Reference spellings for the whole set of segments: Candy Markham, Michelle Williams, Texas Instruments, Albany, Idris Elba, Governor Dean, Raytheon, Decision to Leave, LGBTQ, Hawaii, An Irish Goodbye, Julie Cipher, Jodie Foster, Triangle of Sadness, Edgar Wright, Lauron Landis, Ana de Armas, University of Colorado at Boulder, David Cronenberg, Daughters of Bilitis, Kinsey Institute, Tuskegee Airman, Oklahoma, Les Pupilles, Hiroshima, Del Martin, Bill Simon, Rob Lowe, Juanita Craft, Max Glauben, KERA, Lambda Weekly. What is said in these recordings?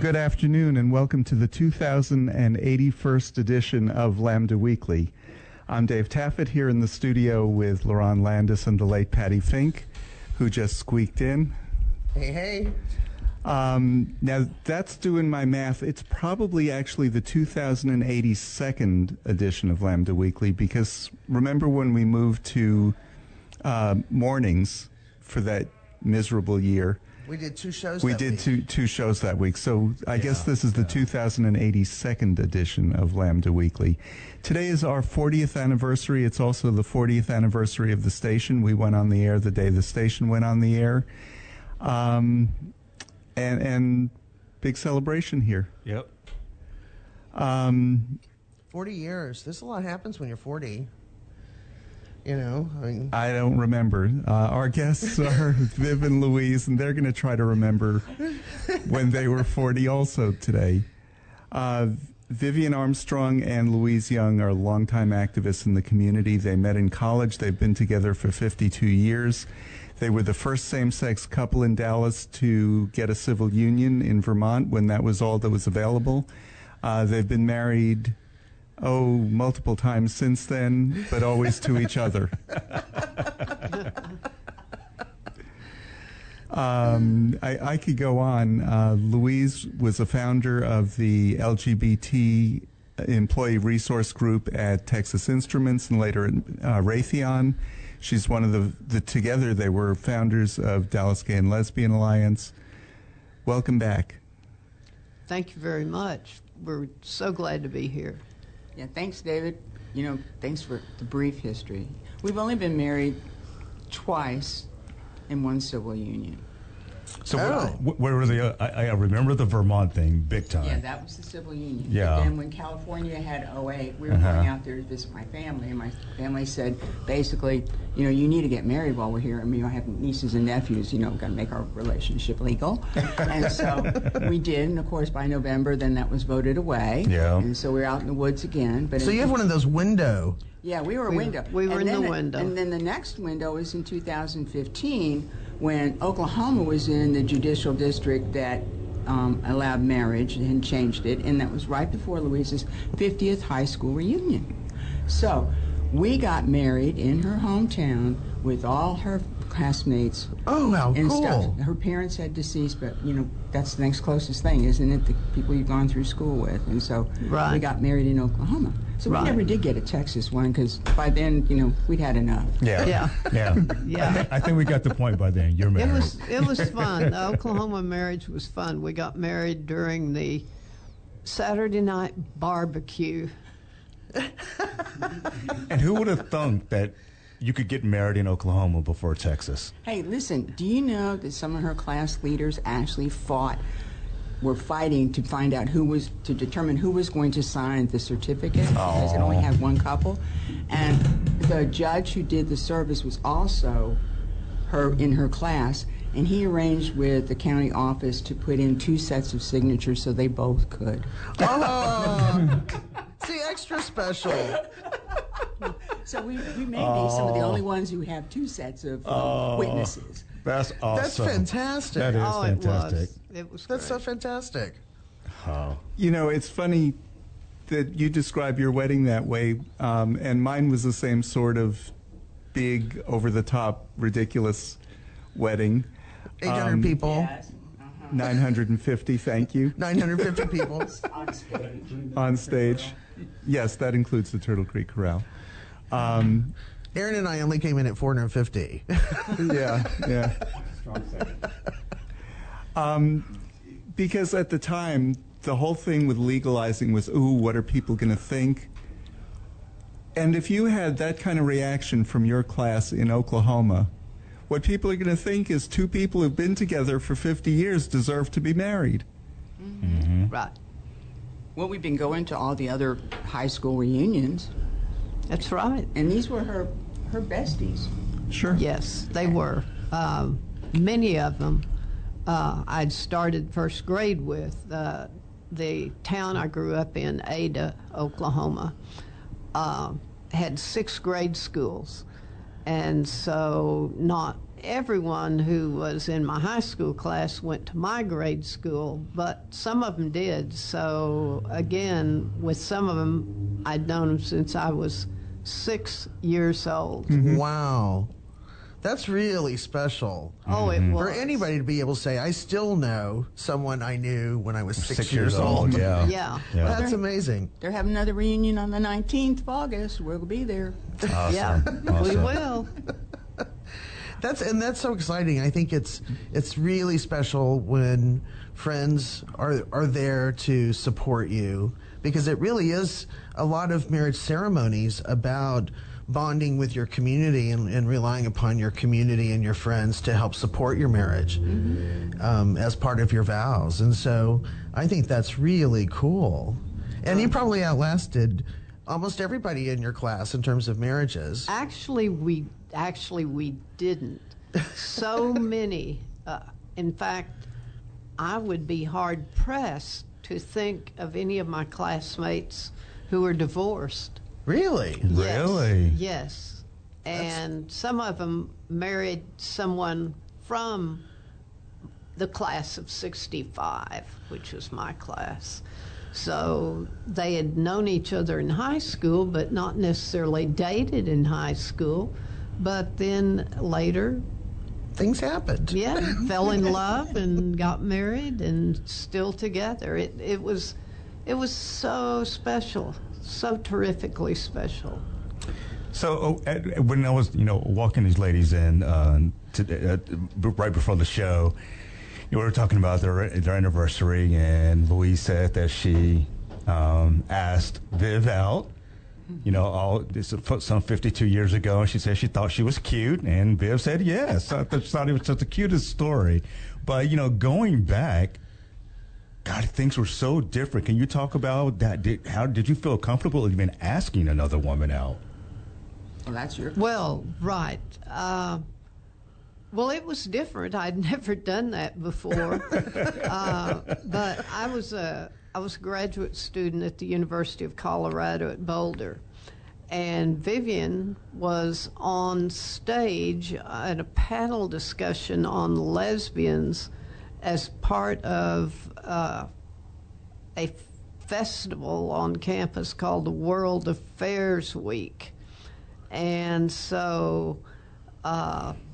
good afternoon, and welcome to the 2081st edition of Lambda Weekly. I'm Dave Taffet here in the studio with Lauron Landis and the late Patty Fink, who just squeaked in. Hey, hey. Now, that's doing my math. It's probably actually the 2082nd edition of Lambda Weekly, because remember when we moved to mornings for that miserable year? We did two shows two shows that week. So I guess this is the 2082nd edition of Lambda Weekly. Today is our 40th anniversary. It's also the 40th anniversary of the station. We went on the air the day the station went on the air. And big celebration here. Yep. 40 years. There's a lot happens when you're 40. You know, I mean, I don't remember. Our guests are Viv and Louise, and they're going to try to remember when they were 40 also today. Vivian Armstrong and Louise Young are longtime activists in the community. They met in college. They've been together for 52 years. They were the first same-sex couple in Dallas to get a civil union in Vermont when that was all that was available. They've been married, multiple times since then, but always to each other. I could go on. Louise was a founder of the LGBT Employee Resource Group at Texas Instruments and later at Raytheon. She's one of the together they were founders of Dallas Gay and Lesbian Alliance. Welcome back. Thank you very much. We're so glad to be here. Yeah, thanks, David. You know, thanks for the brief history. We've only been married twice in one civil union. So where were the I remember the Vermont thing big time. Yeah, that was the civil union. Yeah. And then when California had 08, we were going out there to visit my family, and my family said, basically, you know, you need to get married while we're here. I mean, I have nieces and nephews, you know, we've got to make our relationship legal. And so we did, and of course, by November, then that was voted away. Yeah. And so we were out in the woods again. But so you have one of those window. Yeah, we were a window. We were in the window. And then the next window is in 2015, when Oklahoma was in the judicial district that allowed marriage and changed it, and that was right before Louise's 50th high school reunion. So we got married in her hometown with all her classmates. Oh, how cool. Stuff. Her parents had deceased, but, you know, that's the next closest thing, isn't it? The people you've gone through school with. And so we got married in Oklahoma. So we never did get a Texas one, because by then, you know, we'd had enough. Yeah. I think we got the point by then. You're married. It was fun. The Oklahoma marriage was fun. We got married during the Saturday night barbecue. And who would have thunk that you could get married in Oklahoma before Texas? Hey, listen, do you know that some of her class leaders actually were fighting to find out to determine who was going to sign the certificate, because it only had one couple? And the judge who did the service was also in her class, and he arranged with the county office to put in two sets of signatures so they both could. Oh! See, extra special. So we may be some of the only ones who have two sets of witnesses. That's awesome. That's fantastic. That is fantastic. It was That's great. So fantastic. Oh. You know, it's funny that you describe your wedding that way, and mine was the same sort of big, over-the-top, ridiculous wedding. 800 people. Yes. 950, thank you. 950 people. On stage. On stage. Yes, that includes the Turtle Creek Corral. Aaron and I only came in at 450. Yeah. Strong second. Because at the time, the whole thing with legalizing was, ooh, what are people going to think? And if you had that kind of reaction from your class in Oklahoma, what people are going to think is two people who've been together for 50 years deserve to be married. Mm-hmm. Mm-hmm. Right. Well, we've been going to all the other high school reunions. That's right. And these were her besties. Sure. Yes, they were. Many of them I'd started first grade with. The town I grew up in, Ada, Oklahoma, had 6 grade schools. And so not everyone who was in my high school class went to my grade school, but some of them did. So again, with some of them, I'd known them since I was 6 years old. Mm-hmm. Wow. That's really special. Oh, it was. For anybody to be able to say, I still know someone I knew when I was six years old. Yeah. Yeah. Well, that's amazing. They're having another reunion on the 19th of August. We'll be there. Awesome. Yeah, awesome. We will. That's so exciting. I think it's really special when friends are there to support you, because it really is a lot of marriage ceremonies about bonding with your community and relying upon your community and your friends to help support your marriage as part of your vows. And so I think that's really cool. And you probably outlasted almost everybody in your class in terms of marriages. Actually, we didn't. So many. In fact, I would be hard-pressed to think of any of my classmates who were divorced. Really? Yes, really? Yes. And some of them married someone from the class of 65, which was my class. So they had known each other in high school, but not necessarily dated in high school. But then later, things happened. Yeah, fell in love and got married and still together. It was so special, so terrifically special. So when I was, walking these ladies in right before the show, we were talking about their anniversary, and Louise said that she asked Viv out. Some 52 years ago, and she said she thought she was cute, and Viv said yes. I thought it was such the cutest story. But, going back, God, things were so different. Can you talk about that? How did you feel comfortable even asking another woman out? Well, that's your... Well, right. Well, it was different. I'd never done that before. But I was a graduate student at the University of Colorado at Boulder, and Vivian was on stage at a panel discussion on lesbians as part of a festival on campus called the World Affairs Week. And so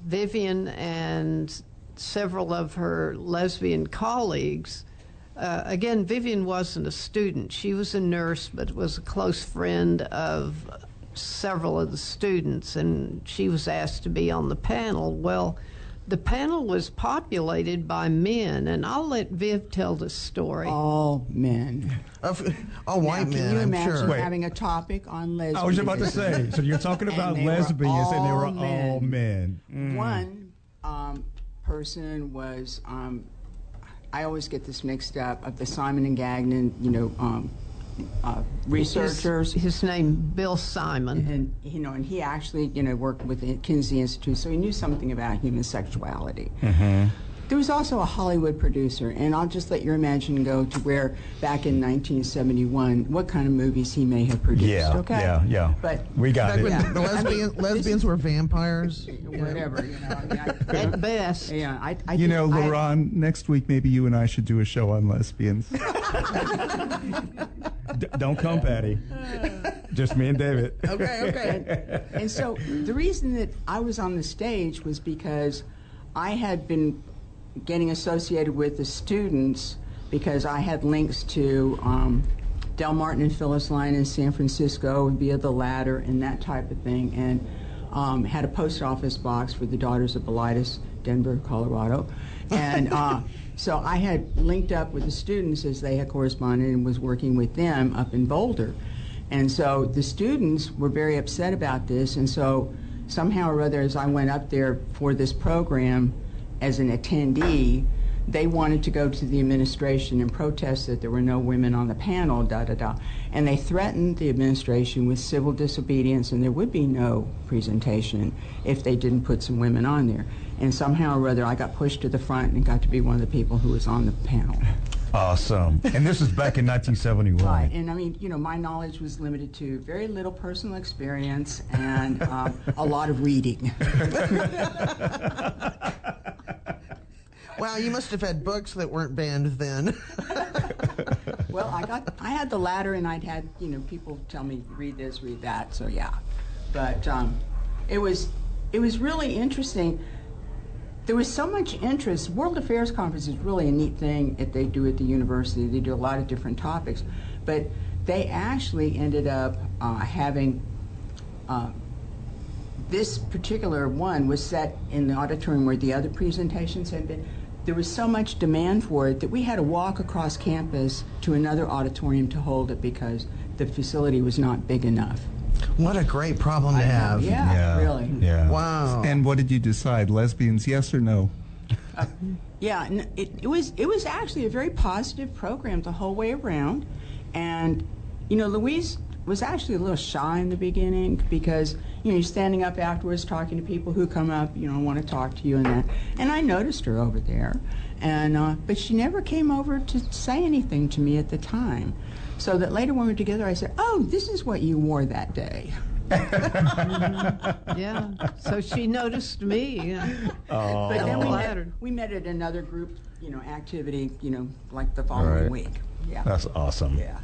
Vivian and several of her lesbian colleagues... again, Vivian wasn't a student. She was a nurse, but was a close friend of several of the students, and she was asked to be on the panel. Well, the panel was populated by men, and I'll let Viv tell the story. All men. All white men, I'm sure. Can you imagine having a topic on lesbians? I was about to say, so you're talking about lesbians, and they were all men. Mm. One person was... I always get this mixed up of the Simon and Gagnon, researchers. His name, Bill Simon, and he actually, worked with the Kinsey Institute, so he knew something about human sexuality. Mm-hmm. There was also a Hollywood producer, and I'll just let your imagination go to where back in 1971, what kind of movies he may have produced. Yeah, okay? Yeah. But we got it. Yeah. The lesbians were vampires. Whatever, at best. Yeah, Lauron, next week maybe you and I should do a show on lesbians. Don't come, Patty. Just me and David. Okay. And so the reason that I was on the stage was because I had been getting associated with the students because I had links to Del Martin and Phyllis Lyon in San Francisco via the ladder and that type of thing, and had a post office box for the Daughters of Bilitis, Denver, Colorado. And so I had linked up with the students as they had corresponded and was working with them up in Boulder. And so the students were very upset about this, and so somehow or other, as I went up there for this program, as an attendee, they wanted to go to the administration and protest that there were no women on the panel, And they threatened the administration with civil disobedience, and there would be no presentation if they didn't put some women on there. And somehow or other, I got pushed to the front and got to be one of the people who was on the panel. Awesome. And this is back in 1971. Right. And I mean, you know, my knowledge was limited to very little personal experience and a lot of reading. Wow, you must have had books that weren't banned then. Well, I had the latter, and I'd had, you know, people tell me, read this, read that, so yeah. But it was really interesting. There was so much interest. World Affairs Conference is really a neat thing that they do at the university. They do a lot of different topics, but they actually ended up having this particular one was set in the auditorium where the other presentations had been. There was so much demand for it that we had to walk across campus to another auditorium to hold it because the facility was not big enough. What a great problem to have. Yeah, really. Yeah. Wow. And what did you decide? Lesbians, yes or no? It was actually a very positive program the whole way around. And, you know, Louise was actually a little shy in the beginning because, you know, you're standing up afterwards talking to people who come up, you know, want to talk to you and that. And I noticed her over there. And but she never came over to say anything to me at the time. So that later when we were together, I said, oh, this is what you wore that day. Yeah, so she noticed me. Oh. But then we met at another group, you know, activity, you know, like the following week. Yeah. That's awesome. Yeah.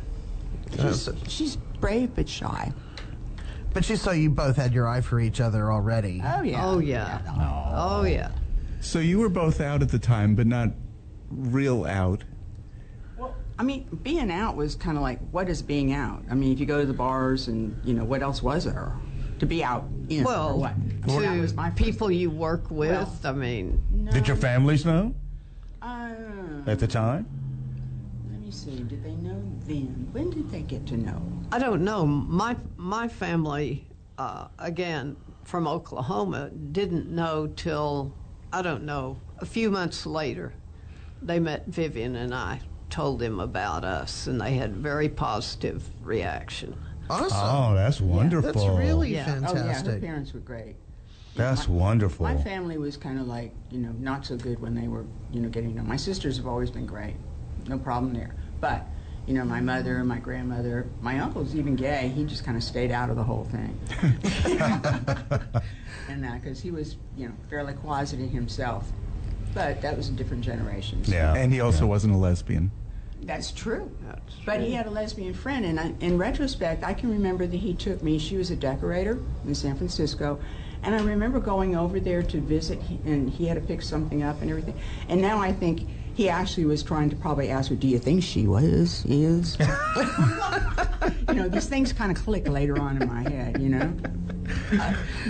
She's brave but shy. But she saw you both had your eye for each other already. Oh, yeah. Oh, yeah. Oh, yeah. So you were both out at the time, but not real out. I mean, being out was kind of like, what is being out? I mean, if you go to the bars and, you know, what else was there to be out in? Well, or what? I mean, was my people you work with, well, I mean. No. Did your families know at the time? Let me see. Did they know then? When did they get to know? I don't know. My family, again, from Oklahoma, didn't know till, I don't know, a few months later. They met Vivian and I. Told them about us, and they had a very positive reaction. Awesome. Oh, that's wonderful. Yeah, that's really fantastic. Oh, yeah, her parents were great. That's wonderful. My family was kind of like, you know, not so good when they were, you know, getting to know. My sisters have always been great. No problem there. But, you know, my mother and my grandmother, my uncle's even gay. He just kind of stayed out of the whole thing. And that, because he was, you know, fairly closeted himself. But that was a different generation. So. Yeah. And he also wasn't a lesbian. That's true. But he had a lesbian friend, and in retrospect, I can remember that he took me. She was a decorator in San Francisco, and I remember going over there to visit, and he had to pick something up and everything. And now I think he actually was trying to probably ask her, do you think she is? You know, these things kind of click later on in my head, you know?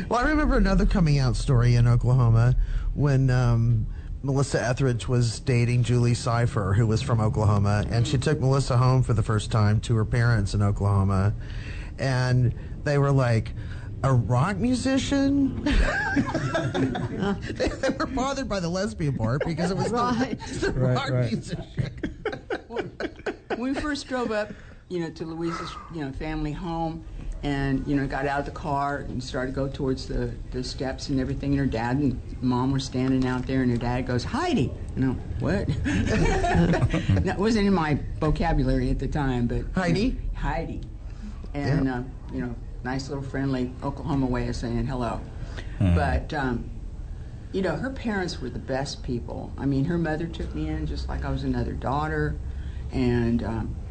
Well, I remember another coming out story in Oklahoma when... Melissa Etheridge was dating Julie Cipher, who was from Oklahoma, and she took Melissa home for the first time to her parents in Oklahoma, and they were like, a rock musician? They were bothered by the lesbian part because it was the rock musician. Well, when we first drove up, you know, to Louise's, you know, family home, and, you know, got out of the car and started to go towards the steps and everything. And her dad and mom were standing out there, and her dad goes, Heidi. And I'm, what? That wasn't in my vocabulary at the time, but Heidi. You know, Heidi. And, you know, nice little friendly Oklahoma way of saying hello. Mm. But, you know, her parents were the best people. I mean, her mother took me in just like I was another daughter. And,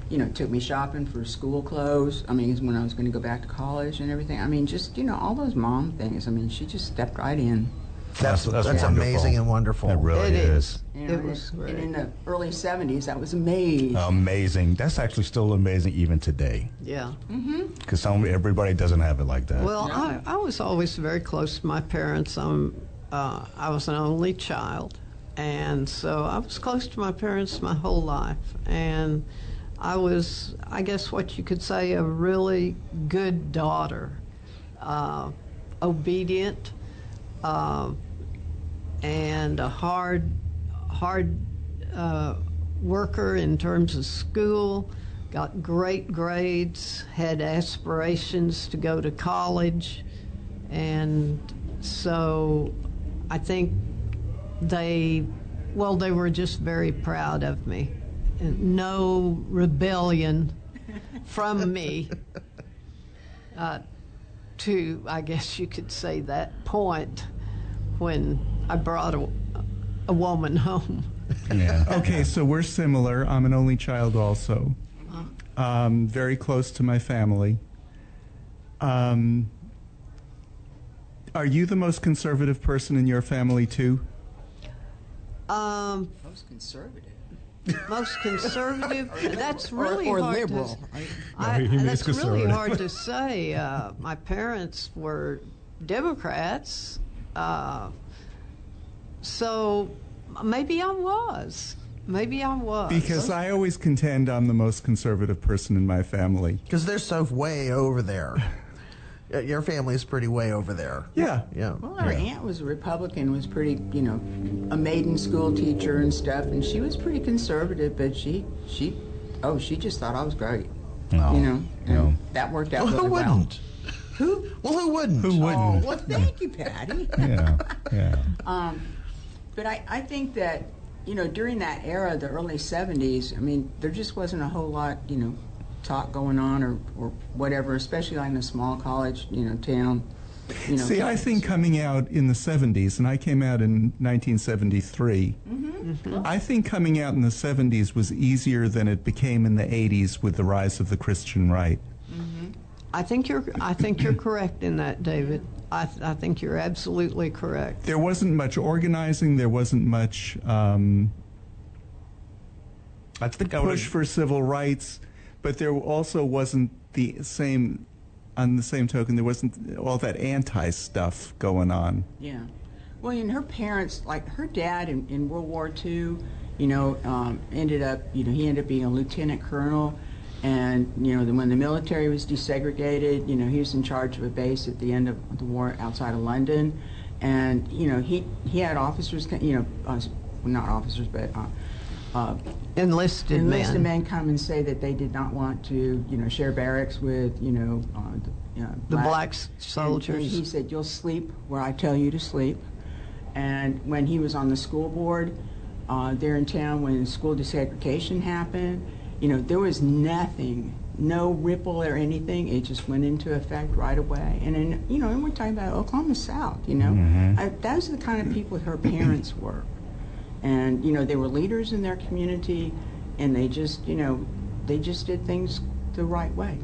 you know, took me shopping for school clothes. I mean, when I was going to go back to college and everything. I mean, just, you know, all those mom things. I mean, she just stepped right in. That's amazing and wonderful. It really is. You know, it was great. And in the early 70s, that was amazing. Amazing. That's actually still amazing even today. Yeah. Because everybody doesn't have it like that. Well, no. I was always very close to my parents. I was an only child. And so I was close to my parents my whole life. And I was, I guess what you could say, a really good daughter, obedient, and a hard worker in terms of school, got great grades, had aspirations to go to college, and so I think they were just very proud of me. no rebellion from me to, I guess you could say, that point when I brought a woman home. Yeah. Okay, so we're similar. I'm an only child also. Very close to my family. Are you the most conservative person in your family, too? Most conservative? Most conservative? That's really or liberal. That's really hard to say. My parents were Democrats, so maybe I was. Maybe I was. Because I always contend I'm the most conservative person in my family. Because they're so way over there. Your family is pretty way over there. Yeah. Yeah. Well, our aunt was a Republican, was pretty, you know, a maiden school teacher and stuff, and she was pretty conservative, but she just thought I was great. No. You know, no. That worked out really well. Who wouldn't? Who? Well, who wouldn't? Who wouldn't? Oh, well, thank you, Patty. Yeah, yeah. But I think that, you know, during that era, the early 70s, I mean, there just wasn't a whole lot, you know, talk going on or whatever, especially like in a small college, you know, town. You know, see, I think coming out in the 70s, and I came out in 1973, I think coming out in the 70s was easier than it became in the 80s with the rise of the Christian right. I think you're correct in that, David. I think you're absolutely correct. There wasn't much organizing. There wasn't much push for civil rights. But there also wasn't the same, on the same token, there wasn't all that anti-stuff going on. Yeah. Well, and her parents, like her dad in World War II, you know, ended up, you know, he ended up being a lieutenant colonel. And, you know, when the military was desegregated, you know, he was in charge of a base at the end of the war outside of London. And, you know, he had officers, you know, not officers, but enlisted men come and say that they did not want to, you know, share barracks with, you know, the black soldiers. And he said, you'll sleep where I tell you to sleep. And when he was on the school board there in town, when school desegregation happened, you know, there was nothing, no ripple or anything. It just went into effect right away. And then, you know, and we're talking about Oklahoma South, you know. Those are the kind of people her parents were. And, you know, they were leaders in their community, and they just, you know, they just did things the right way.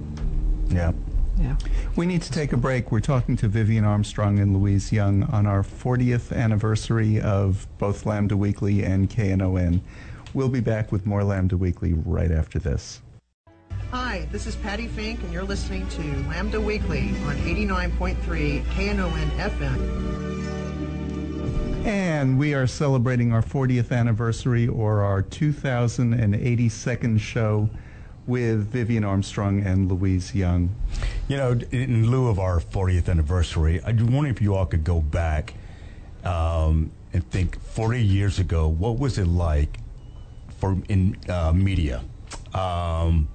Yeah. Yeah. We need to take a break. We're talking to Vivian Armstrong and Louise Young on our 40th anniversary of both Lambda Weekly and KNON. We'll be back with more Lambda Weekly right after this. Hi, this is Patty Fink, and you're listening to Lambda Weekly on 89.3 KNON FM. And we are celebrating our 40th anniversary, or our 2082nd show, with Vivian Armstrong and Louise Young. You know, in lieu of our 40th anniversary, I wonder if you all could go back and think 40 years ago, what was it like in media? You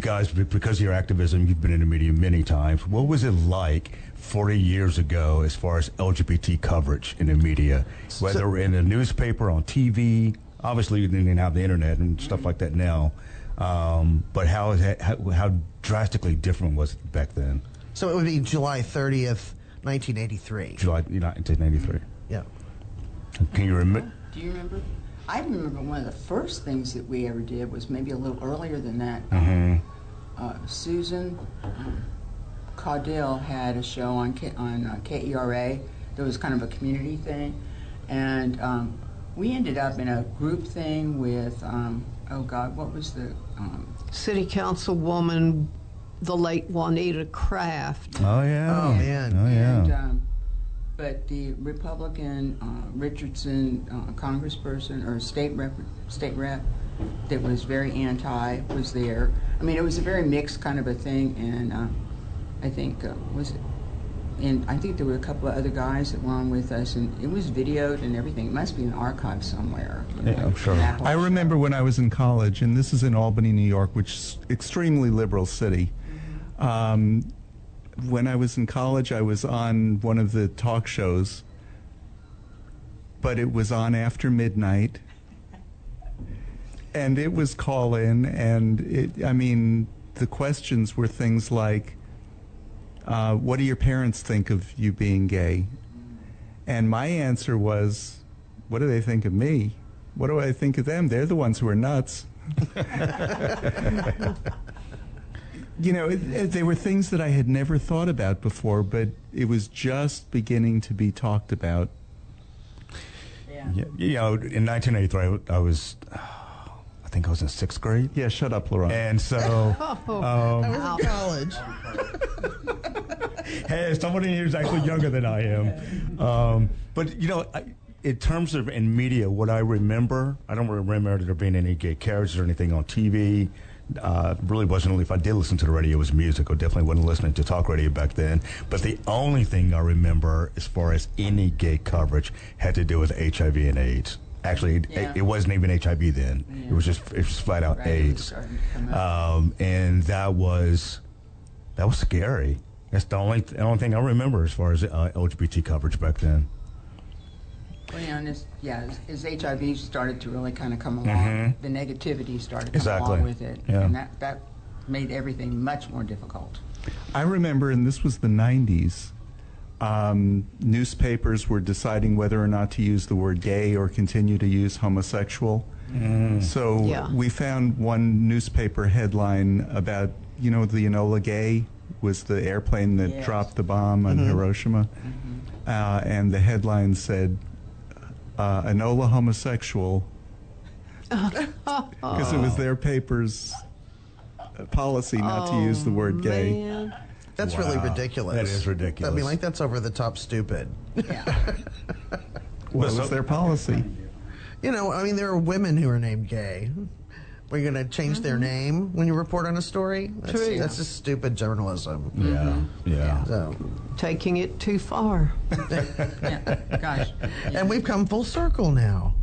guys, because of your activism, you've been in the media many times. What was it like 40 years ago as far as LGBT coverage in the media, whether in the newspaper, on TV? Obviously, you didn't have the internet and stuff like that now. But how drastically different was it back then? So it would be July 30th, 1983. July 1983. Yeah. Can you remember? Do you remember? I remember one of the first things that we ever did was maybe a little earlier than that. Susan Caudill had a show on KERA. There was kind of a community thing. And we ended up in a group thing with, what was the? City Councilwoman, the late Juanita Craft. Oh, yeah. Oh, man. Oh, yeah. And, but the Republican Richardson congressperson or state rep that was very anti was there. I mean, it was a very mixed kind of a thing, and I think there were a couple of other guys that were on with us, and it was videoed and everything. It must be in the archive somewhere. Yeah, I'm sure. I remember when I was in college, and this is in Albany, New York, which is an extremely liberal city. When I was in college, I was on one of the talk shows, but it was on after midnight, And it was call in, and it, I mean, the questions were things like, what do your parents think of you being gay? And my answer was, what do they think of me? What do I think of them? They're the ones who are nuts. You know, they were things that I had never thought about before, but it was just beginning to be talked about. Yeah. You know, in 1983, I think I was in sixth grade. Yeah, shut up, Lauron. And so... I was in college. Hey, somebody here is actually younger than I am. But, you know, in terms of in media, what I remember, I don't remember there being any gay characters or anything on TV. Really wasn't, if I did listen to the radio, it was music. I definitely wasn't listening to talk radio back then. But the only thing I remember as far as any gay coverage had to do with HIV and AIDS. Actually, yeah. It wasn't even HIV then. Yeah. It was flat out AIDS. And that was scary. That's the only thing I remember as far as LGBT coverage back then. Well, you know, and as HIV started to really kind of come along, the negativity started to come along with it, and that made everything much more difficult. I remember, and this was the 90s, newspapers were deciding whether or not to use the word gay or continue to use homosexual. So we found one newspaper headline about, you know, the Enola Gay was the airplane that dropped the bomb on Hiroshima, and the headline said, Enola homosexual, because it was their paper's policy not to use the word gay. Man. That's really ridiculous. That is ridiculous. I mean, like, that's over the top stupid. Yeah. Well, it was their policy. You know, I mean, there are women who are named gay. We're going to change their name when you report on a story? True. That's just stupid journalism. Yeah. So. Taking it too far. Gosh. Yeah. And we've come full circle now.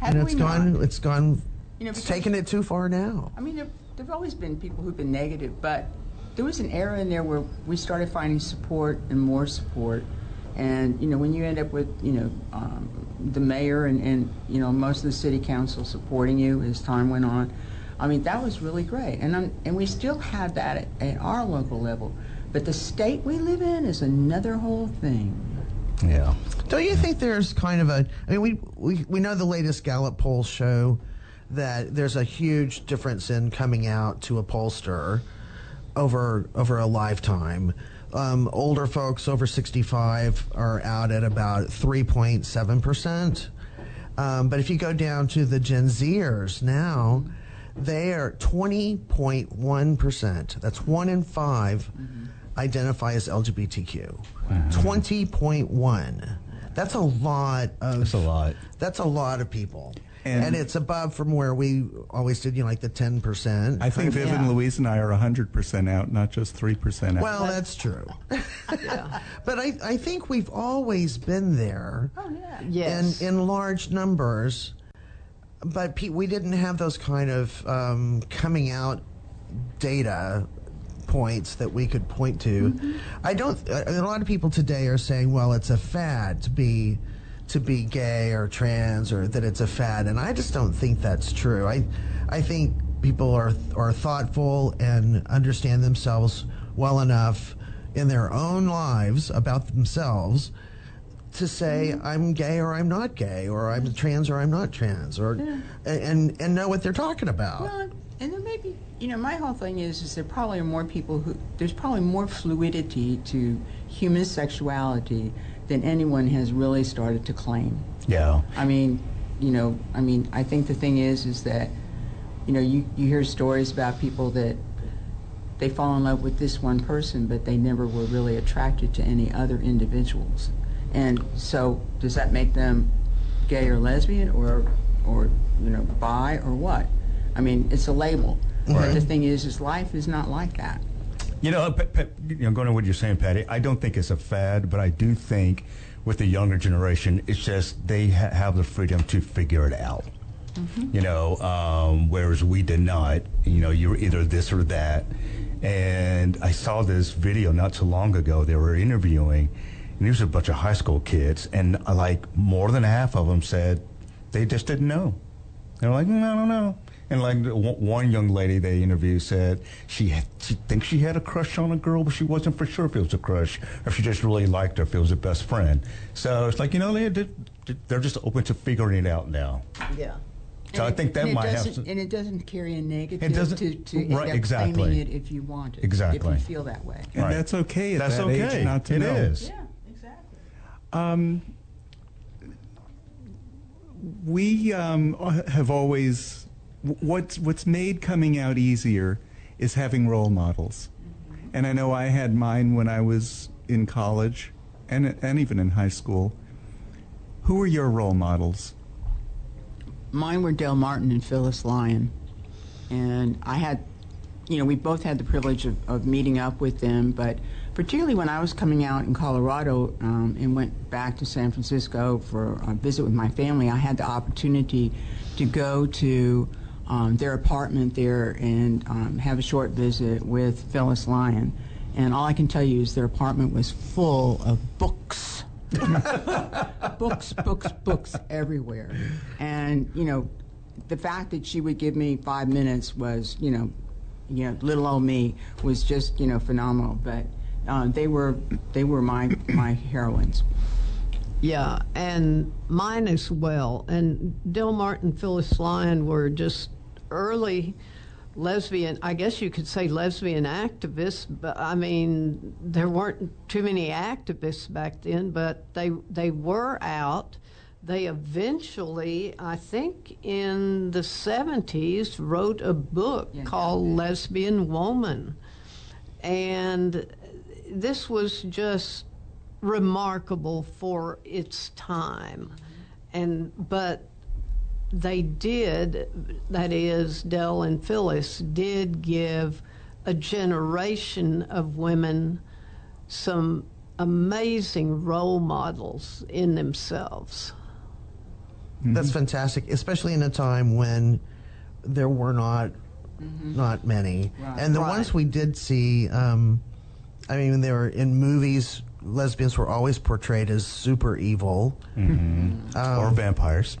Have and it's we gone, not? It's gone, you know, it's taking it too far now. I mean, there have always been people who've been negative, but there was an era in there where we started finding support and more support. And, you know, when you end up with, you know, the mayor and, you know, most of the city council supporting you as time went on, I mean, that was really great. And we still have that at our local level. But the state we live in is another whole thing. Yeah. Don't you think there's kind of a, I mean, we know the latest Gallup polls show that there's a huge difference in coming out to a pollster over a lifetime. Older folks over 65 are out at about 3.7%. But if you go down to the Gen Zers now, they are 20.1%. That's 1 in 5 identify as LGBTQ. Wow. 20.1. That's a lot of. That's a lot of people. And it's above from where we always did, you know, like the 10%. I think Viv and Louise and I are 100% out, not just 3% out. Well, that's true. But I think we've always been there. Oh, yeah. Yes. In large numbers. But we didn't have those kind of coming out data points that we could point to. A lot of people today are saying, well, it's a fad to be gay or trans, or that it's a fad, and I just don't think that's true. I think people are thoughtful and understand themselves well enough in their own lives about themselves to say I'm gay or I'm not gay, or I'm trans or I'm not trans, or and know what they're talking about. Well, and there may be, you know, my whole thing is there probably are more people who, there's probably more fluidity to human sexuality than anyone has really started to claim. Yeah. I mean, you know, I think the thing is that, you know, you hear stories about people that they fall in love with this one person, but they never were really attracted to any other individuals. And so does that make them gay or lesbian or you know, bi or what? I mean, it's a label. Right. But the thing is life is not like that. You know, going to what you're saying, Patty, I don't think it's a fad, but I do think with the younger generation, it's just they have the freedom to figure it out. You know, whereas we did not. You know, you're either this or that. And I saw this video not too long ago. They were interviewing, and it was a bunch of high school kids, and like more than half of them said they just didn't know. They were like, no. And like one young lady they interviewed said she thinks she had a crush on a girl, but she wasn't for sure if it was a crush or if she just really liked her, if it was a best friend. So it's like, you know, they're just open to figuring it out now. Yeah. So I think that might have some, and it doesn't carry a negative. It doesn't to right, exactly. Claiming it if you want it. Exactly. If you feel that way. And right. That's okay. At that's that okay. Age not to it know. Is. Yeah, exactly. We have always what's made coming out easier is having role models, mm-hmm. And I know I had mine when I was in college, and even in high school. Who were your role models? Mine were Del Martin and Phyllis Lyon, and I had, you know, we both had the privilege of meeting up with them, but particularly when I was coming out in Colorado and went back to San Francisco for a visit with my family, I had the opportunity to go to their apartment there and have a short visit with Phyllis Lyon, and all I can tell you is their apartment was full of books. books everywhere. And you know, the fact that she would give me 5 minutes was, you know little old me was just, you know, phenomenal. But they were my heroines. Yeah, and mine as well. And Del Martin and Phyllis Lyon were just early lesbian, I guess you could say lesbian activists, but I mean, there weren't too many activists back then, but they were out. They eventually, I think in the 70s, wrote a book called Lesbian Woman. And this was just remarkable for its time. But they did, that is, Del and Phyllis did give a generation of women some amazing role models in themselves. Mm-hmm. That's fantastic, especially in a time when there were not many. Right. And the ones we did see, I mean, when they were in movies, lesbians were always portrayed as super evil. Mm-hmm. Or vampires.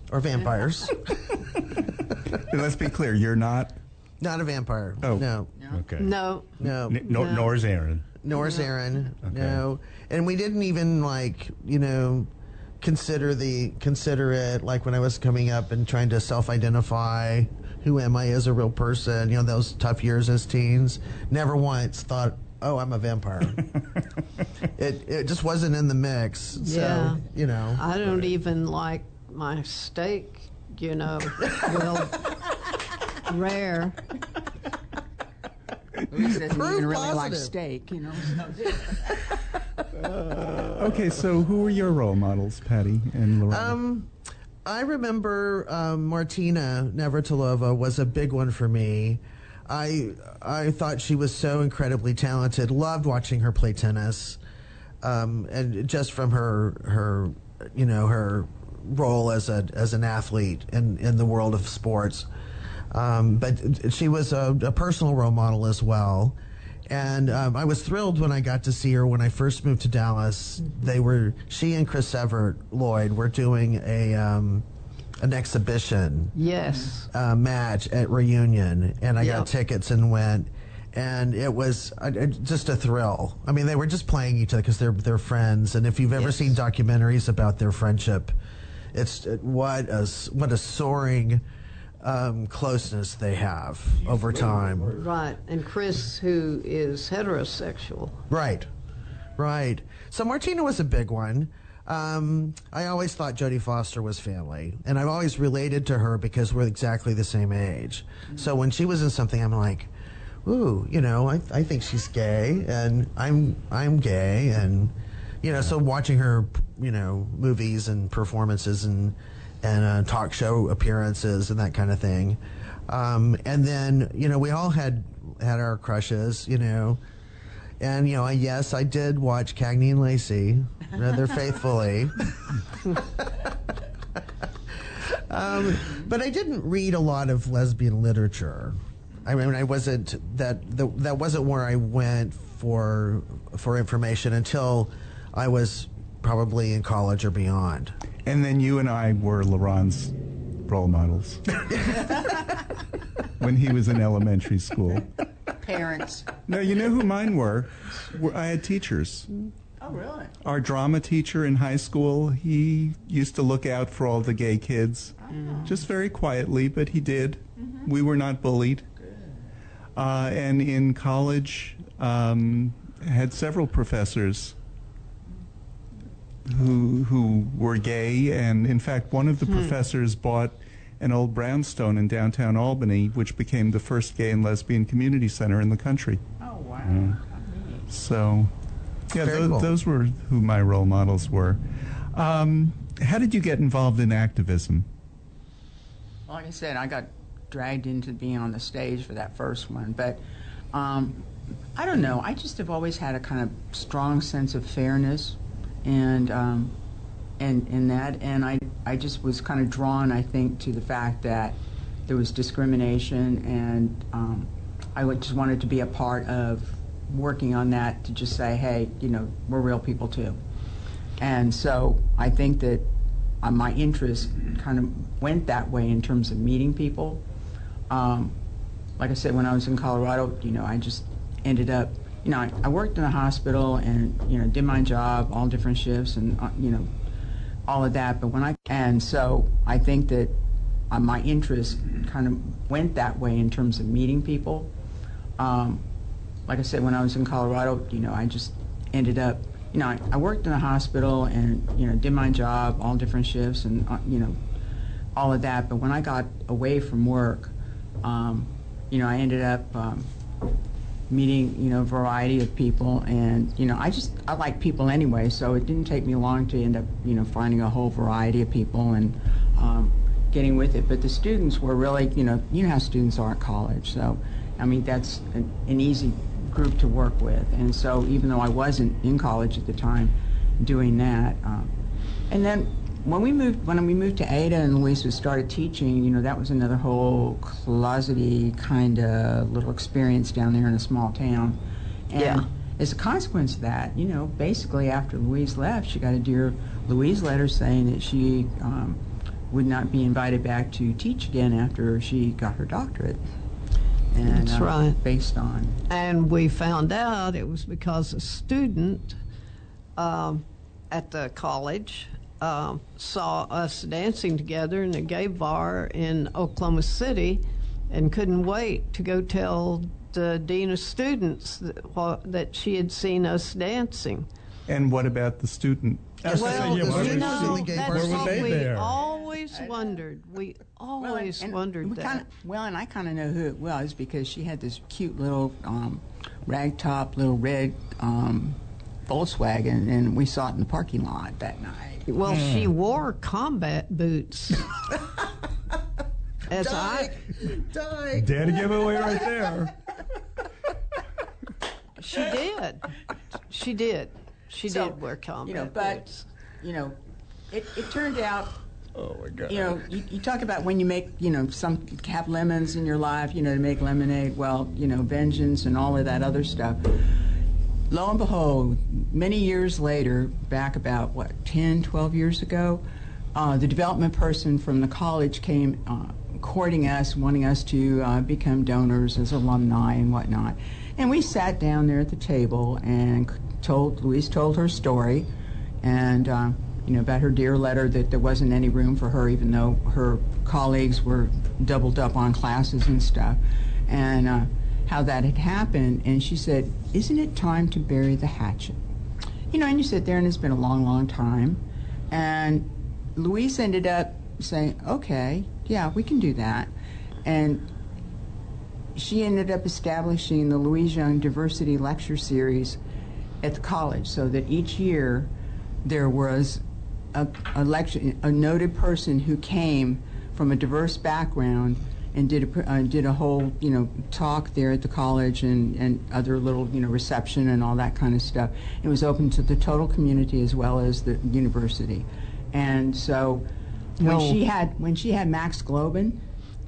Let's be clear, you're not? Not a vampire. Oh. No. Okay. No. No. Nor is Aaron. Okay. No. And we didn't even, like, you know, consider it, like when I was coming up and trying to self-identify, who am I as a real person, you know, those tough years as teens. Never once thought, oh, I'm a vampire. It just wasn't in the mix. Yeah. So, you know. I don't even like my steak, you know, well, rare. At least it doesn't even really like steak, you know. Okay, so who were your role models, Patty and Lauren? I remember Martina Navratilova was a big one for me. I thought she was so incredibly talented. Loved watching her play tennis, and just from her you know, her role as an athlete in the world of sports. But she was a personal role model as well, and I was thrilled when I got to see her when I first moved to Dallas. Mm-hmm. She and Chris Evert Lloyd were doing an exhibition match at Reunion, and I got tickets and went, and it was just a thrill. I mean, they were just playing each other because they're friends, and if you've ever seen documentaries about their friendship, it's what a soaring closeness they have over time. Right, and Chris, who is heterosexual. Right. So Martina was a big one. I always thought Jodie Foster was family, and I've always related to her because we're exactly the same age. Mm-hmm. So when she was in something, I'm like, ooh, you know, I think she's gay, and I'm gay, and you know, so watching her, you know, movies and performances and talk show appearances and that kind of thing, and then, you know, we all had our crushes, you know. And, you know, yes, I did watch Cagney and Lacey rather faithfully. But I didn't read a lot of lesbian literature. I mean, I wasn't that wasn't where I went for information until I was probably in college or beyond. And then you and I were Lauron's role models. when he was in elementary school. Parents. No, you know who mine were? I had teachers. Oh, really? Our drama teacher in high school, he used to look out for all the gay kids. Oh. Just very quietly, but he did. Mm-hmm. We were not bullied. Good. And in college, had several professors who were gay, and in fact one of the professors bought an old brownstone in downtown Albany, which became the first gay and lesbian community center in the country. Oh, wow. So, yeah, those were who my role models were. How did you get involved in activism? Like I said, I got dragged into being on the stage for that first one, but I don't know. I just have always had a kind of strong sense of fairness and that, and I just was kind of drawn, I think, to the fact that there was discrimination, and I just wanted to be a part of working on that, to just say, hey, you know, we're real people too. And so I think that my interest kind of went that way in terms of meeting people. Like I said, when I was in Colorado, you know, I just ended up, you know, I worked in a hospital and, you know, did my job, all different shifts and, you know, all of that. But when I think that my interest kind of went that way in terms of meeting people. Like I said, when I was in Colorado, you know, I just ended up, you know, I worked in a hospital and, you know, did my job, all different shifts and, you know, all of that. But when I got away from work, you know, I ended up meeting, you know, a variety of people, and, you know, I like people anyway, so it didn't take me long to end up, you know, finding a whole variety of people and getting with it. But the students were really, you know how students are at college, so, I mean, that's an easy group to work with. And so even though I wasn't in college at the time doing that, and then when we moved to Ada and Louise started teaching, you know, that was another whole closety kind of little experience down there in a small town. And as a consequence of that, you know, basically after Louise left, she got a Dear Louise letter saying that she would not be invited back to teach again after she got her doctorate. And, that's right. Based on. And we found out it was because a student at the college saw us dancing together in a gay bar in Oklahoma City and couldn't wait to go tell the dean of students that she had seen us dancing. And what about the student? Well, you know, that's what we always wondered. We always wondered that. Well, and I kind of know who it was because she had this cute little ragtop, little red Volkswagen, and we saw it in the parking lot that night. Well, she wore combat boots. As Dyke. Daddy giveaway right there. She did. She did wear combat boots. But, you know, it turned out. Oh my God. You know, you talk about when you make, you know, some have lemons in your life, you know, to make lemonade. Well, you know, vengeance and all of that other stuff. Lo and behold, many years later, back about, 10, 12 years ago, the development person from the college came courting us, wanting us to become donors as alumni and whatnot. And we sat down there at the table and Louise told her story and, you know, about her Dear letter that there wasn't any room for her even though her colleagues were doubled up on classes and stuff. And how that had happened, and she said, isn't it time to bury the hatchet? You know, and you sit there, and it's been a long, long time, and Louise ended up saying, okay, yeah, we can do that, and she ended up establishing the Louise Young Diversity Lecture Series at the college, so that each year there was a lecture, a noted person who came from a diverse background and did a whole, you know, talk there at the college and other little, you know, reception and all that kind of stuff. It was open to the total community as well as the university. And so when she had Max Glauben,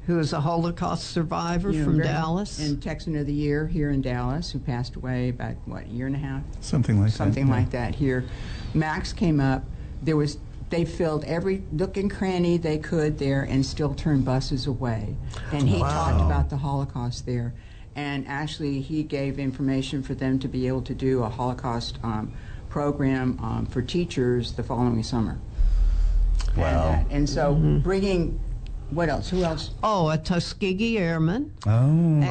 who is a Holocaust survivor, you know, from Dallas, and Texan of the Year here in Dallas, who passed away about, a year and a half? Something like that. Here. Max came up. There was They filled every nook and cranny they could there and still turned buses away. And he talked about the Holocaust there. And actually, he gave information for them to be able to do a Holocaust program for teachers the following summer. Wow. And so bringing... What else? Who else? Oh, a Tuskegee Airman. Oh, and,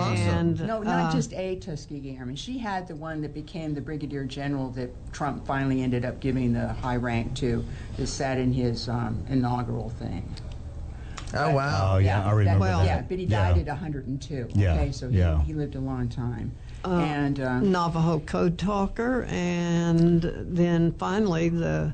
awesome. No, not just a Tuskegee Airman. She had the one that became the Brigadier General that Trump finally ended up giving the high rank to, that sat in his inaugural thing. Oh, wow. Yeah, I remember that. Yeah, but he died at 102. Yeah. Okay, so he lived a long time. And Navajo Code Talker, and then finally the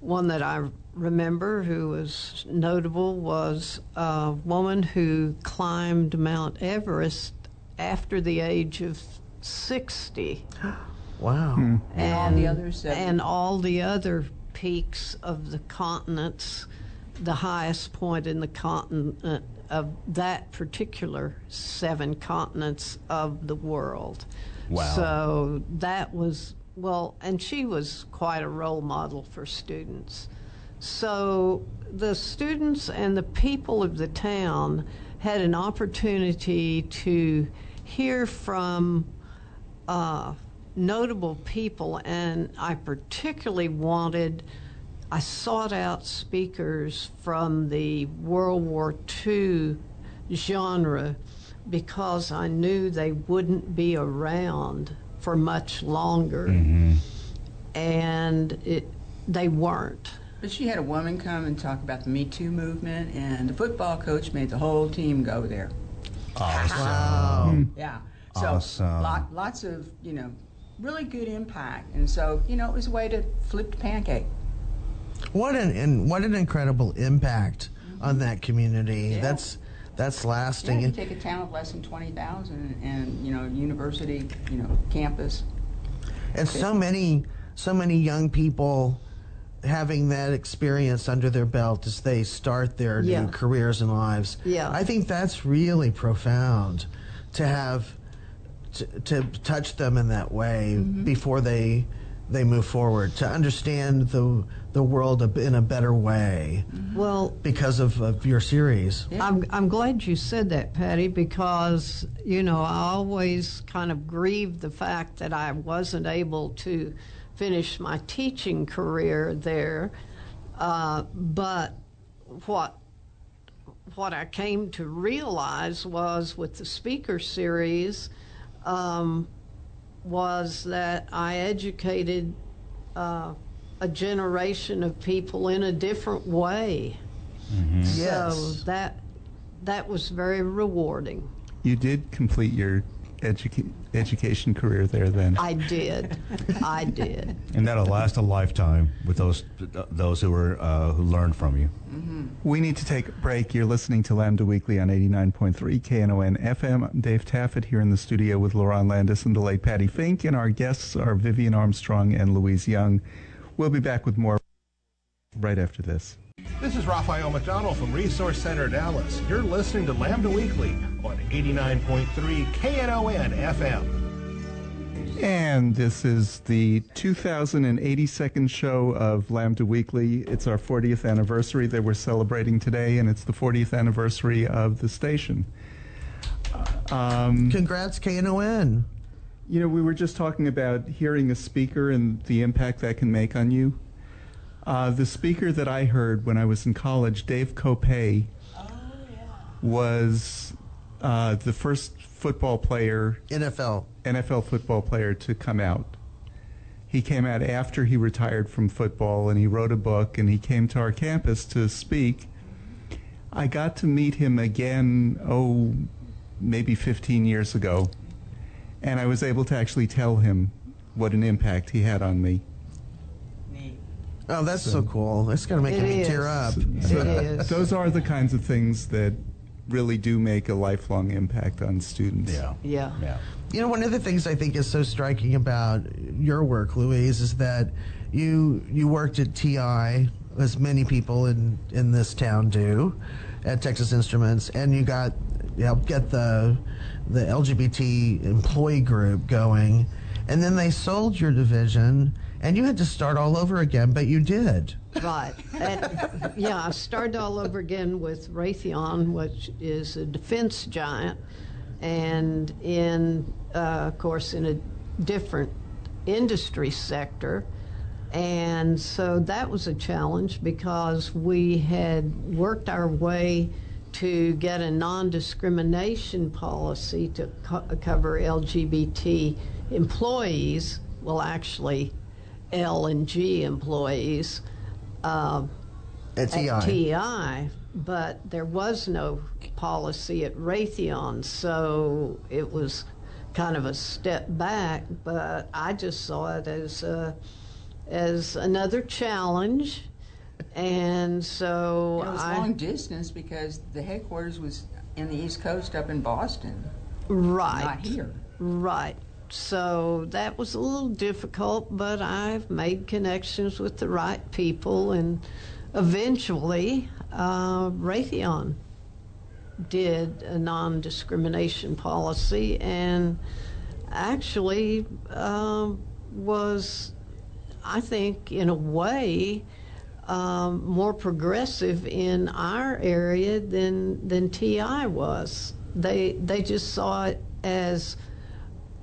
one that I remember who was notable was a woman who climbed Mount Everest after the age of 60. Wow. And all the others. And all the other peaks of the continents, the highest point in the continent of that particular 7 continents of the world. Wow. So that was... Well, and she was quite a role model for students. So the students and the people of the town had an opportunity to hear from notable people, and I particularly I sought out speakers from the World War II genre because I knew they wouldn't be around for much longer, and they weren't. But she had a woman come and talk about the Me Too movement, and the football coach made the whole team go there. Awesome. Yeah. So awesome. Lots of, really good impact. And so, it was a way to flip the pancake. What an incredible impact on that community. Yeah. That's lasting. Yeah, you take a town of less than 20,000 and, university, campus. And so many young people having that experience under their belt as they start their new careers and lives. Yeah. I think that's really profound to have, to touch them in that way before they move forward, to understand the world in a better way. Well, because of your series. Yeah. I'm glad you said that, Patty, because, I always kind of grieved the fact that I wasn't able to finish my teaching career there. But what I came to realize was with the speaker series, was that I educated a generation of people in a different way. So that was very rewarding. You did complete your education career there then. I did. And that'll last a lifetime with those who learned from you. We need to take a break. You're listening to Lambda Weekly on 89.3 KNON FM. I'm Dave Taffet here in the studio with Lauron Landis and the late Patty Fink, and our guests are Vivian Armstrong and Louise Young. We'll be back with more right after this. This is Raphael McDonald from Resource Center Dallas. You're listening to Lambda Weekly on 89.3 KNON FM. And this is the 2082nd show of Lambda Weekly. It's our 40th anniversary that we're celebrating today, and it's the 40th anniversary of the station. Congrats, KNON. We were just talking about hearing a speaker and the impact that can make on you. The speaker that I heard when I was in college, Dave Kopay, was the first football player, NFL football player, to come out. He came out after he retired from football, and he wrote a book, and he came to our campus to speak. I got to meet him again, maybe 15 years ago, and I was able to actually tell him what an impact he had on me. Oh, that's so cool. It's going to make me tear up. It is. Those are the kinds of things that really do make a lifelong impact on students. Yeah. One of the things I think is so striking about your work, Louise, is that you worked at TI, as many people in this town do, at Texas Instruments, and you helped get the LGBT employee group going, and then they sold your division And you had to start all over again, but you did. Right. And, yeah, I started all over again with Raytheon, which is a defense giant, and of course, in a different industry sector. And so that was a challenge because we had worked our way to get a non-discrimination policy to cover LGBT employees, well, actually, L and G employees at TI, but there was no policy at Raytheon, so it was kind of a step back, but I just saw it as another challenge, and so it was long distance because the headquarters was in the East Coast up in Boston. Right. Not here. Right. So that was a little difficult, but I've made connections with the right people, and eventually Raytheon did a non-discrimination policy, and actually was, I think, in a way, more progressive in our area than TI was. They just saw it as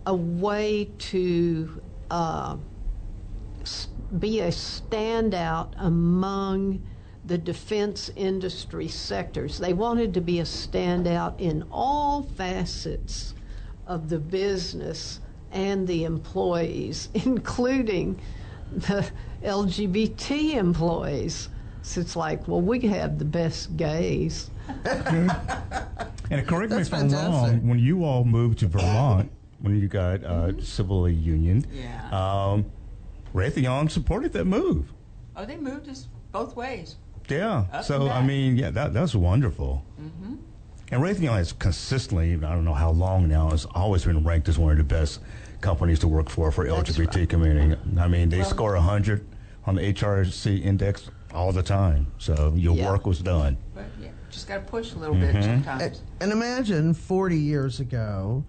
a way to be a standout among the defense industry sectors. They wanted to be a standout in all facets of the business and the employees, including the LGBT employees. So it's like, well, we have the best gays. And correct me if I'm wrong, when you all moved to Vermont, when you got civilly unioned, yeah. Raytheon supported that move. Oh, they moved us both ways. Yeah. Up so, I mean, yeah, that's wonderful. Mm-hmm. And Raytheon has consistently, I don't know how long now, has always been ranked as one of the best companies to work for LGBT right. community. I mean, they score 100 on the HRC index all the time. So your work was done. But, yeah, just got to push a little bit sometimes. And imagine 40 years ago,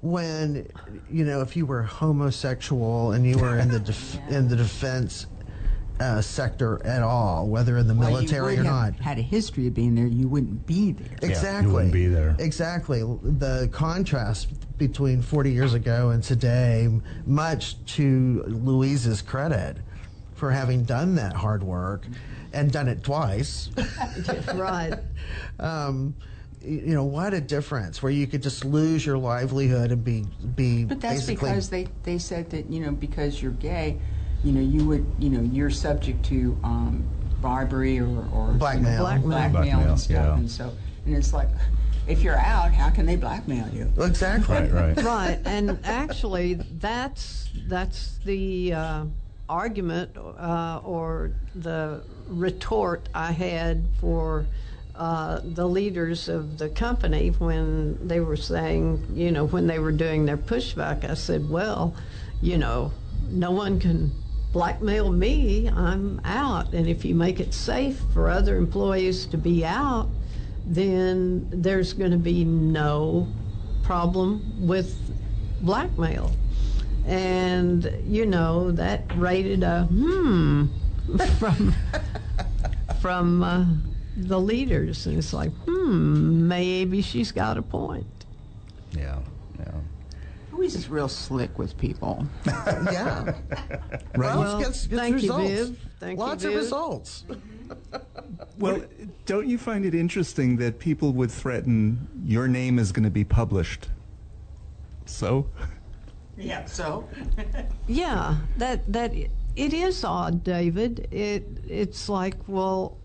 when, you know, if you were homosexual and you were in the in the defense sector at all, whether in the military or not, had a history of being there, you wouldn't be there. Exactly, yeah, you wouldn't be there. Exactly. The contrast between 40 years ago and today, much to Louise's credit for having done that hard work and done it twice. Right. You know, what a difference, where you could just lose your livelihood and be But that's because they said that, you know, because you're gay, you know, you would, you know, you're subject to bribery or blackmail. You know, blackmail and stuff. Yeah. And so, and it's like, if you're out, how can they blackmail you? Exactly. Right. Right. And actually, that's the argument or the retort I had for the leaders of the company when they were saying, you know, when they were doing their pushback, I said, well, you know, no one can blackmail me. I'm out. And if you make it safe for other employees to be out, then there's going to be no problem with blackmail. And, you know, that rated a from the leaders, and it's like, maybe she's got a point. Yeah. Louise is real slick with people. Yeah. Right. Well, gets thank results. You, Viv. Thank Lots you, Viv. Of results. Well, don't you find it interesting that people would threaten, your name is going to be published? So? Yeah, so? Yeah, that it is odd, David. It's like, well,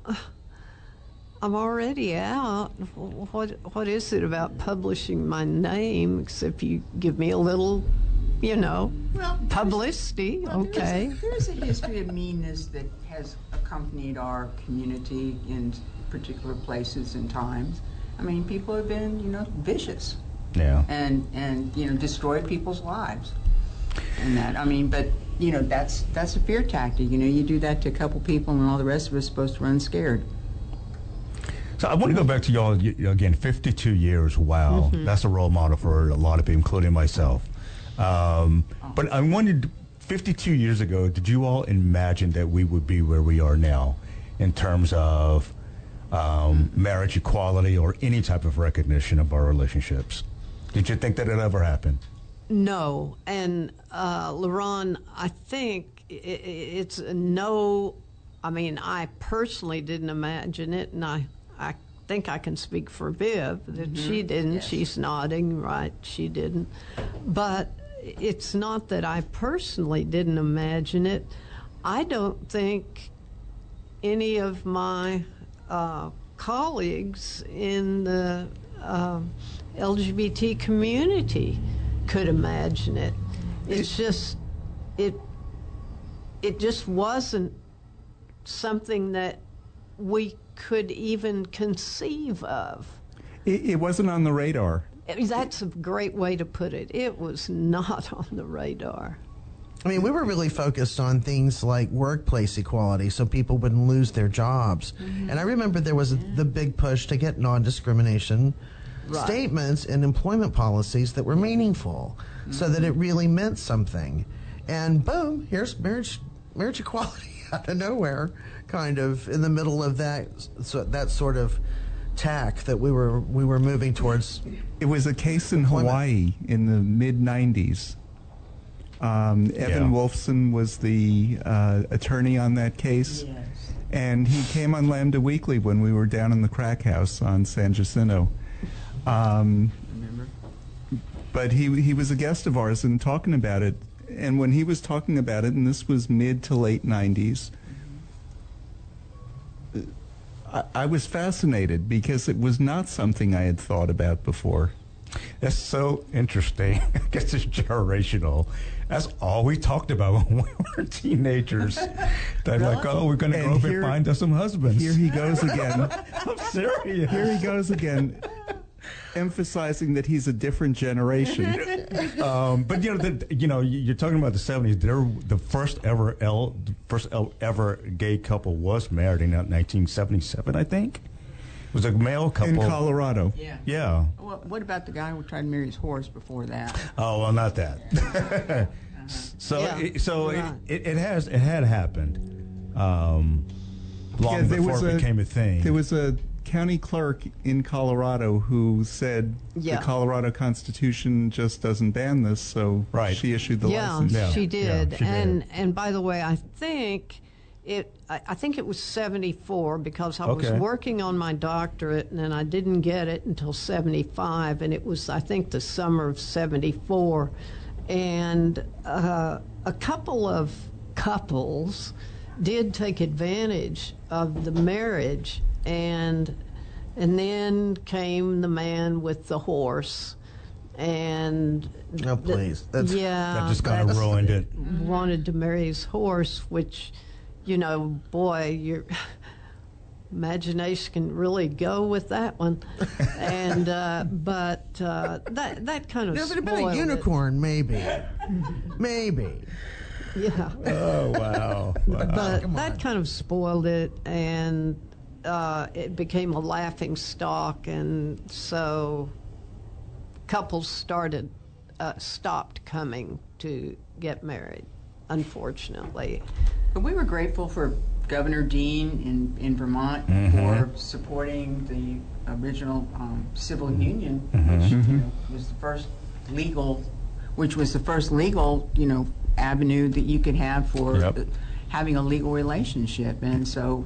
I'm already out. What is it about publishing my name, except you give me a little, you know, publicity? Okay. There's a history of meanness that has accompanied our community in particular places and times. I mean, people have been, you know, vicious. Yeah. And you know, destroyed people's lives. And that, I mean, but, you know, that's a fear tactic. You know, you do that to a couple people and all the rest of us are supposed to run scared. So I want to go back to y'all again. 52 years, wow. Mm-hmm. That's a role model for a lot of people, including myself. But I wanted 52 years ago, did you all imagine that we would be where we are now in terms of marriage equality or any type of recognition of our relationships? Did you think that it ever happened? No. And, Lauron, I think it's no. I mean, I personally didn't imagine it, and I think I can speak for Viv that she didn't. Yes. She's nodding, right? She didn't. But it's not that I personally didn't imagine it. I don't think any of my colleagues in the LGBT community could imagine it. It's just, it just wasn't something that we could even conceive of. It wasn't on the radar. That's a great way to put it. It was not on the radar. I mean, we were really focused on things like workplace equality so people wouldn't lose their jobs. Mm-hmm. And I remember there was the big push to get non-discrimination statements in employment policies that were meaningful, so that it really meant something. And boom, here's marriage equality out of nowhere, kind of in the middle of that, so that sort of tack that we were moving towards. It was a case in Hawaii in the mid 90s. Evan Wolfson was the attorney on that case, and he came on Lambda Weekly when we were down in the crack house on San Jacinto. Remember? But he was a guest of ours and talking about it. And when he was talking about it, and this was mid to late 90s, I was fascinated because it was not something I had thought about before. That's so interesting. I guess it's generational. That's all we talked about when we were teenagers. They're like, oh, we're going to grow up and find us some husbands. Here he goes again. I'm serious. Here he goes again, emphasizing that he's a different generation. But you're talking about the 70s. The first ever gay couple was married in 1977, I think. It was a male couple. In Colorado. Yeah. Yeah. Well, what about the guy who tried to marry his horse before that? Oh, well, not that. Yeah. It had happened long before it became a thing. There was a county clerk in Colorado who said the Colorado Constitution just doesn't ban this, so she issued the license. Yeah, she did. Yeah, she did. And by the way, I think it was 74 because I was working on my doctorate and then I didn't get it until 75, and it was, I think, the summer of 74. And a couple of couples did take advantage of the marriage, and then came the man with the horse. And oh, please. That just kind of ruined it. Wanted to marry his horse, which, your imagination can really go with that one. And that kind of spoiled it. There would have been a unicorn, maybe. Maybe. Yeah. Oh, wow. But that kind of spoiled it, and it became a laughing stock, and so couples stopped coming to get married, unfortunately. And we were grateful for Governor Dean in Vermont for supporting the original civil union, which was the first legal, avenue that you could have for having a legal relationship. And so,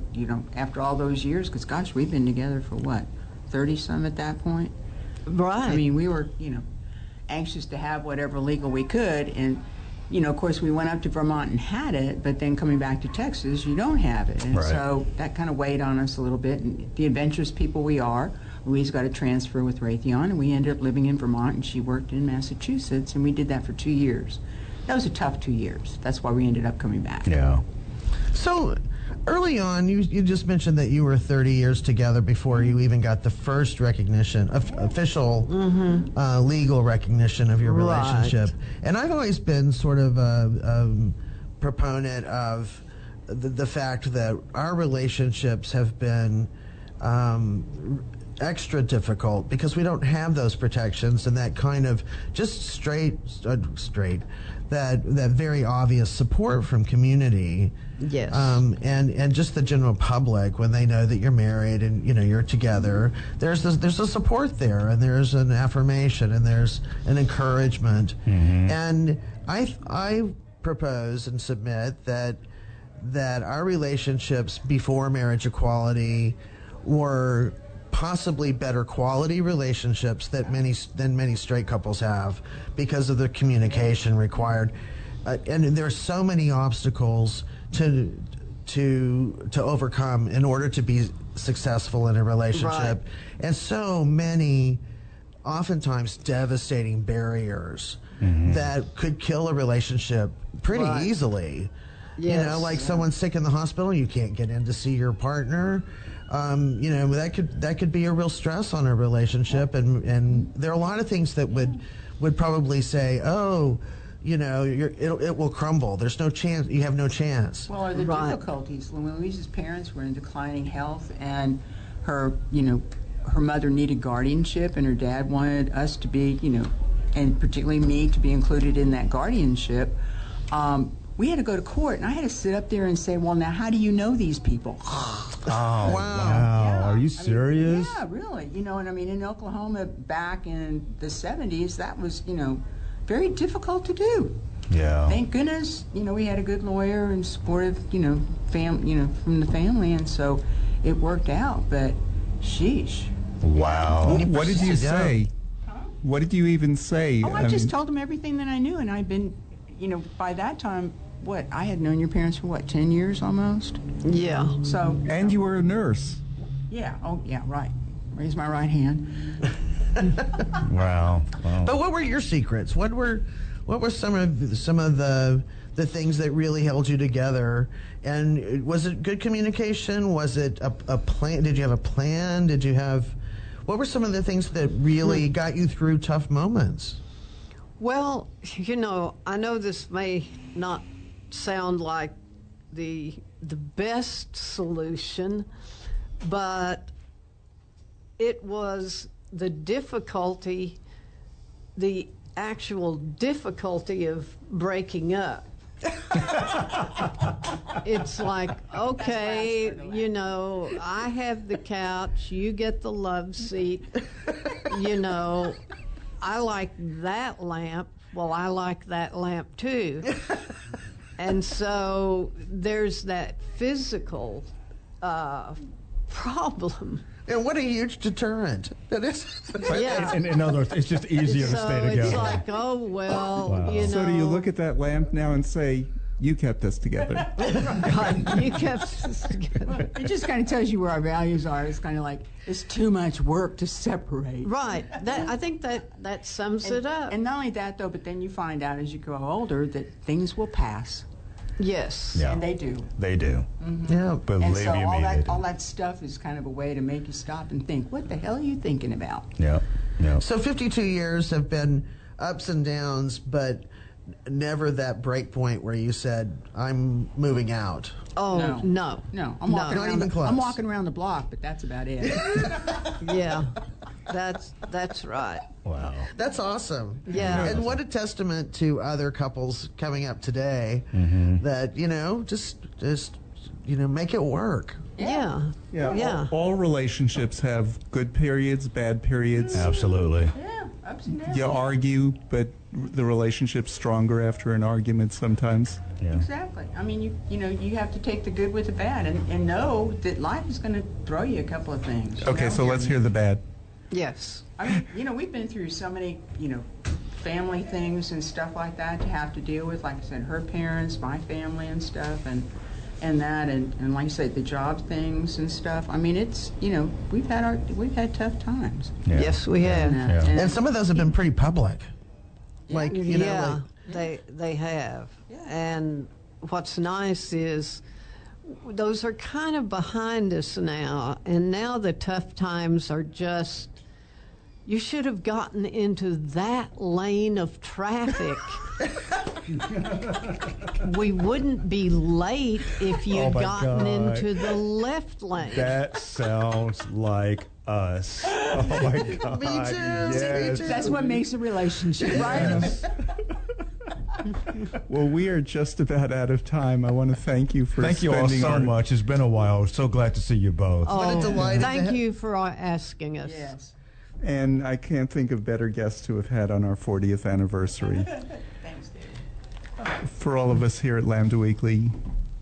after all those years, because gosh, we've been together for what, 30-some at that point? Right. I mean, we were, anxious to have whatever legal we could, and of course, we went up to Vermont and had it, but then coming back to Texas, you don't have it. And so that kind of weighed on us a little bit. And the adventurous people we are, Louise got a transfer with Raytheon, and we ended up living in Vermont, and she worked in Massachusetts, and we did that for 2 years. That was a tough 2 years. That's why we ended up coming back. Yeah. So early on, you just mentioned that you were 30 years together before you even got the first recognition, official legal recognition of your relationship. And I've always been sort of a proponent of the fact that our relationships have been extra difficult because we don't have those protections and that kind of just that very obvious support from community. Yes. And just the general public when they know that you're married and, you know, you're together. There's a support there, and there's an affirmation, and there's an encouragement. Mm-hmm. And I propose and submit that our relationships before marriage equality were possibly better quality relationships than many straight couples have because of the communication required, and there are so many obstacles to overcome in order to be successful in a relationship, right. And so many, oftentimes devastating barriers mm-hmm. that could kill a relationship pretty right. easily. Yes. You know, like yeah. someone's sick in the hospital, you can't get in to see your partner. You know, that could be a real stress on a relationship, and there are a lot of things that would probably say, oh, you know, it will crumble. There's no chance. You have no chance. Well, are the right. difficulties when Louise's parents were in declining health, and her mother needed guardianship, and her dad wanted us to be, you know, and particularly me to be included in that guardianship. We had to go to court, and I had to sit up there and say, well, now, how do you know these people? Oh, wow. Yeah. Are you serious? I mean, yeah, really. You know, and I mean, in Oklahoma back in the 70s, that was, you know, very difficult to do. Yeah. Thank goodness, you know, we had a good lawyer and supportive, you know, from the family, and so it worked out, but sheesh. Wow. What did you say? Huh? What did you even say? Oh, I just told them everything that I knew, and I'd been, you know, by that time, I had known your parents for, 10 years almost? Yeah. So. And you were a nurse. Yeah. Oh, yeah, right. Raise my right hand. Wow. Wow. But what were your secrets? What were some of the things that really held you together? And was it good communication? Was it a plan? Did you have a plan? What were some of the things that really got you through tough moments? Well, you know, I know this may not sound like the best solution, but it was the actual difficulty of breaking up. It's like, okay, you know, I have the couch, you get the love seat, you know. I like that lamp. Well, I like that lamp too. And so there's that physical problem. And what a huge deterrent that is. Yeah. In other words, it's just easier to stay together. It's like, oh, well, wow. You know. So do you look at that lamp now and say, you kept us together? God, you kept us together. It just kind of tells you where our values are. It's kind of like, it's too much work to separate. Right. That, I think that sums it up. And not only that, though, but then you find out as you grow older that things will pass. Yes. Yeah. And they do. They do. Mm-hmm. Yeah. Believe you me, all that stuff is kind of a way to make you stop and think, what the hell are you thinking about? Yeah. Yeah. So 52 years have been ups and downs, but never that break point where you said, I'm moving out. Oh, no. I'm walking around. Not even close. I'm walking around the block, but that's about it. Yeah. That's right. Wow. That's awesome. Yeah. And what a testament to other couples coming up today mm-hmm. that, you know, just you know, make it work. Yeah. Yeah. Yeah. All relationships have good periods, bad periods. Absolutely. Yeah. Ups and downs. You argue, but the relationship's stronger after an argument sometimes. Yeah. Exactly. I mean, you know, you have to take the good with the bad and know that life is going to throw you a couple of things. Okay, so let's hear the bad. Yes. I mean, you know, we've been through so many, you know, family things and stuff like that to have to deal with. Like I said, her parents, my family and stuff, and that, and like I said, the job things and stuff. I mean, it's, you know, we've had tough times. Yeah. Yes, we have. Yeah. And some of those have been pretty public. Yeah. Like, you know, yeah, like, they have. Yeah. And what's nice is those are kind of behind us now, and now the tough times are just, you should have gotten into that lane of traffic. We wouldn't be late if you'd gotten into the left lane. That sounds like us. Oh my God. Me too. Yes. Me too. That's what makes a relationship, yes. Right? Well, we are just about out of time. I want to thank you for spending our time. Thank you all so much. It's been a while. So glad to see you both. Oh, what a delight. Thank you for asking us. Yes. And I can't think of better guests to have had on our 40th anniversary. Thanks, Dave. For all of us here at Lambda Weekly,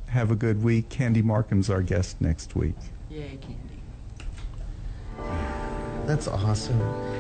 have a good week. Candy Markham's our guest next week. Yay, Candy. That's awesome.